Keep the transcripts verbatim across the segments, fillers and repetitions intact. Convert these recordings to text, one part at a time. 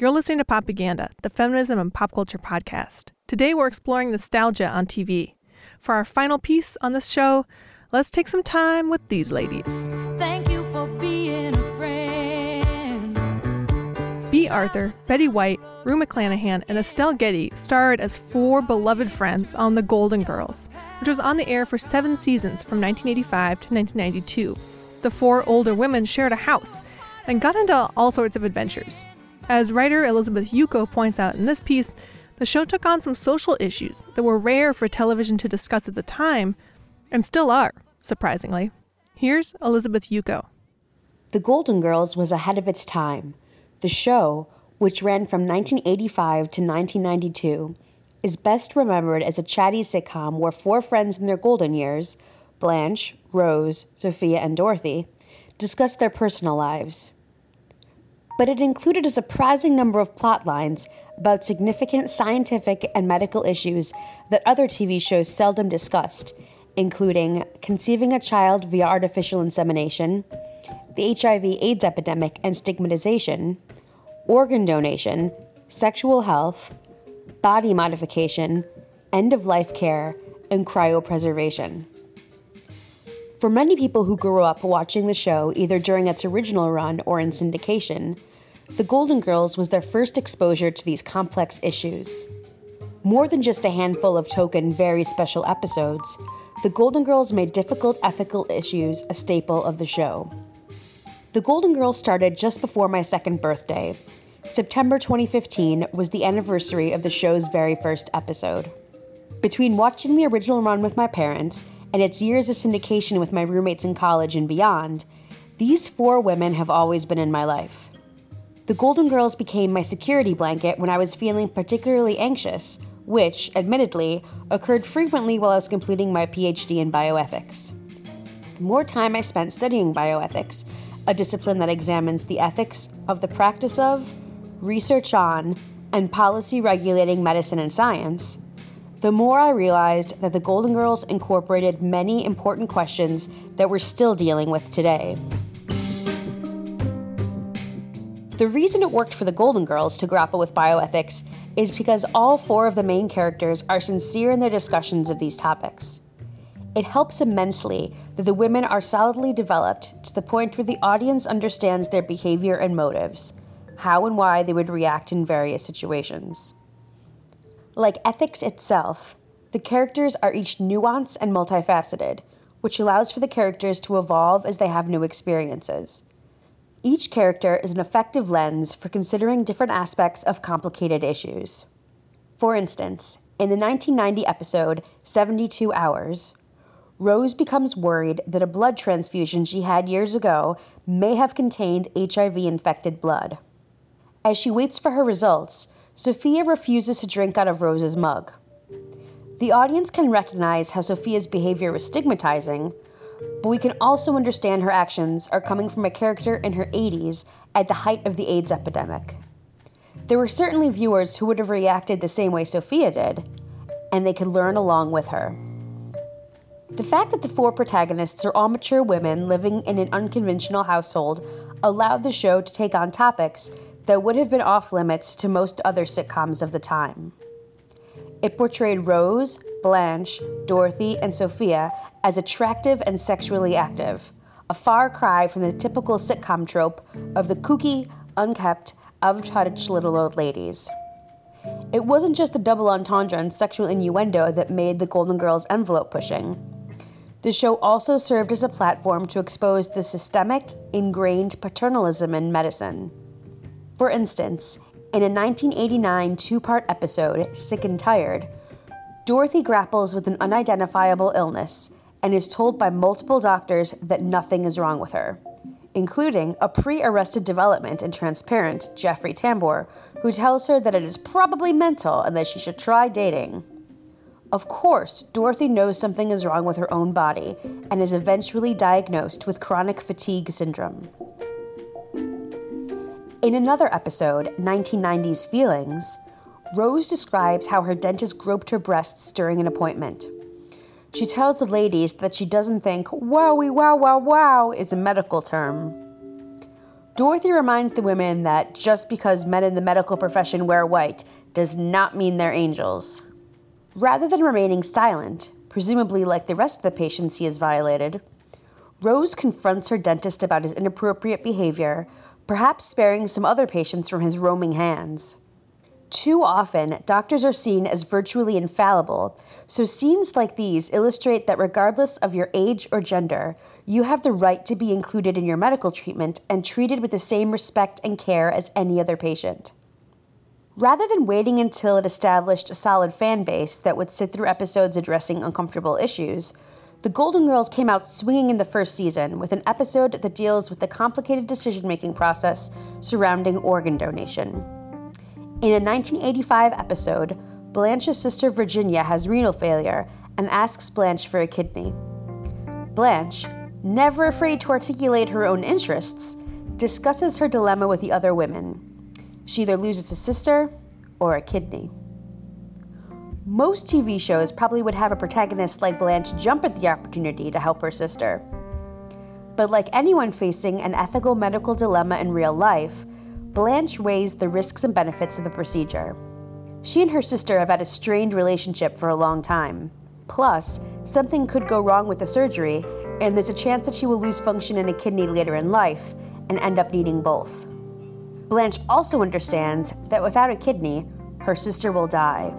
You're listening to Popaganda, the feminism and pop culture podcast. Today we're exploring nostalgia on T V. For our final piece on this show, let's take some time with these ladies. Thank you for being a friend. Bea Arthur, Betty White, Rue McClanahan, and Estelle Getty starred as four beloved friends on The Golden Girls, which was on the air for seven seasons from nineteen eighty-five to nineteen ninety-two. The four older women shared a house and got into all sorts of adventures. As writer Elizabeth Yuko points out in this piece, the show took on some social issues that were rare for television to discuss at the time, and still are, surprisingly. Here's Elizabeth Yuko. The Golden Girls was ahead of its time. The show, which ran from nineteen eighty-five to nineteen ninety-two, is best remembered as a chatty sitcom where four friends in their golden years, Blanche, Rose, Sophia, and Dorothy, discuss their personal lives. But it included a surprising number of plot lines about significant scientific and medical issues that other T V shows seldom discussed, including conceiving a child via artificial insemination, the H I V AIDS epidemic and stigmatization, organ donation, sexual health, body modification, end-of-life care, and cryopreservation. For many people who grew up watching the show either during its original run or in syndication, The Golden Girls was their first exposure to these complex issues. More than just a handful of token, very special episodes, The Golden Girls made difficult ethical issues a staple of the show. The Golden Girls started just before my second birthday. September twenty fifteen was the anniversary of the show's very first episode. Between watching the original run with my parents and its years of syndication with my roommates in college and beyond, these four women have always been in my life. The Golden Girls became my security blanket when I was feeling particularly anxious, which, admittedly, occurred frequently while I was completing my P H D in bioethics. The more time I spent studying bioethics, a discipline that examines the ethics of the practice of, research on, and policy regulating medicine and science, the more I realized that The Golden Girls incorporated many important questions that we're still dealing with today. The reason it worked for The Golden Girls to grapple with bioethics is because all four of the main characters are sincere in their discussions of these topics. It helps immensely that the women are solidly developed to the point where the audience understands their behavior and motives, how and why they would react in various situations. Like ethics itself, the characters are each nuanced and multifaceted, which allows for the characters to evolve as they have new experiences. Each character is an effective lens for considering different aspects of complicated issues. For instance, in the nineteen ninety episode, seventy-two hours, Rose becomes worried that a blood transfusion she had years ago may have contained H I V-infected blood. As she waits for her results, Sophia refuses to drink out of Rose's mug. The audience can recognize how Sophia's behavior was stigmatizing, but we can also understand her actions are coming from a character in her eighties at the height of the AIDS epidemic. There were certainly viewers who would have reacted the same way Sophia did, and they could learn along with her. The fact that the four protagonists are all mature women living in an unconventional household allowed the show to take on topics that would have been off-limits to most other sitcoms of the time. It portrayed Rose, Blanche, Dorothy, and Sophia as attractive and sexually active, a far cry from the typical sitcom trope of the kooky, unkempt, out-of-touch little old ladies. It wasn't just the double entendre and sexual innuendo that made The Golden Girls envelope pushing. The show also served as a platform to expose the systemic, ingrained paternalism in medicine. For instance, in a nineteen eighty-nine two-part episode, Sick and Tired, Dorothy grapples with an unidentifiable illness and is told by multiple doctors that nothing is wrong with her, including a pre-arrested development and transparent Jeffrey Tambor, who tells her that it is probably mental and that she should try dating. Of course, Dorothy knows something is wrong with her own body and is eventually diagnosed with chronic fatigue syndrome. In another episode, nineteen nineties Feelings, Rose describes how her dentist groped her breasts during an appointment. She tells the ladies that she doesn't think wowie wow wow wow is a medical term. Dorothy reminds the women that just because men in the medical profession wear white does not mean they're angels. Rather than remaining silent, presumably like the rest of the patients he has violated, Rose confronts her dentist about his inappropriate behavior, perhaps sparing some other patients from his roaming hands. Too often, doctors are seen as virtually infallible, so scenes like these illustrate that regardless of your age or gender, you have the right to be included in your medical treatment and treated with the same respect and care as any other patient. Rather than waiting until it established a solid fan base that would sit through episodes addressing uncomfortable issues, The Golden Girls came out swinging in the first season with an episode that deals with the complicated decision-making process surrounding organ donation. In a nineteen eighty-five episode, Blanche's sister Virginia has renal failure and asks Blanche for a kidney. Blanche, never afraid to articulate her own interests, discusses her dilemma with the other women. She either loses a sister or a kidney. Most T V shows probably would have a protagonist like Blanche jump at the opportunity to help her sister. But like anyone facing an ethical medical dilemma in real life, Blanche weighs the risks and benefits of the procedure. She and her sister have had a strained relationship for a long time. Plus, something could go wrong with the surgery, and there's a chance that she will lose function in a kidney later in life and end up needing both. Blanche also understands that without a kidney, her sister will die.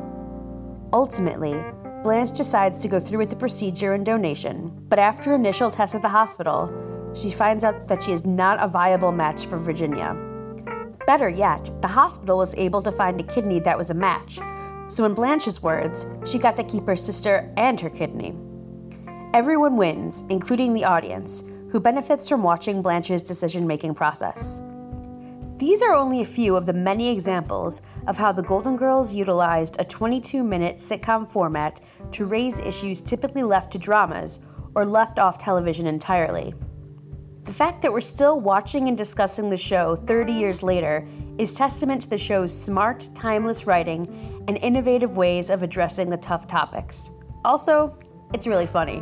Ultimately, Blanche decides to go through with the procedure and donation, but after initial tests at the hospital, she finds out that she is not a viable match for Virginia. Better yet, the hospital was able to find a kidney that was a match, so in Blanche's words, she got to keep her sister and her kidney. Everyone wins, including the audience, who benefits from watching Blanche's decision-making process. These are only a few of the many examples of how The Golden Girls utilized a twenty-two minute sitcom format to raise issues typically left to dramas or left off television entirely. The fact that we're still watching and discussing the show thirty years later is testament to the show's smart, timeless writing and innovative ways of addressing the tough topics. Also, it's really funny.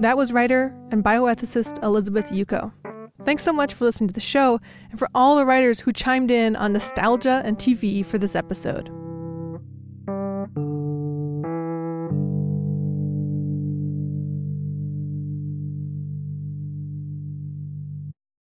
That was writer and bioethicist Elizabeth Yuko. Thanks so much for listening to the show and for all the writers who chimed in on nostalgia and T V for this episode.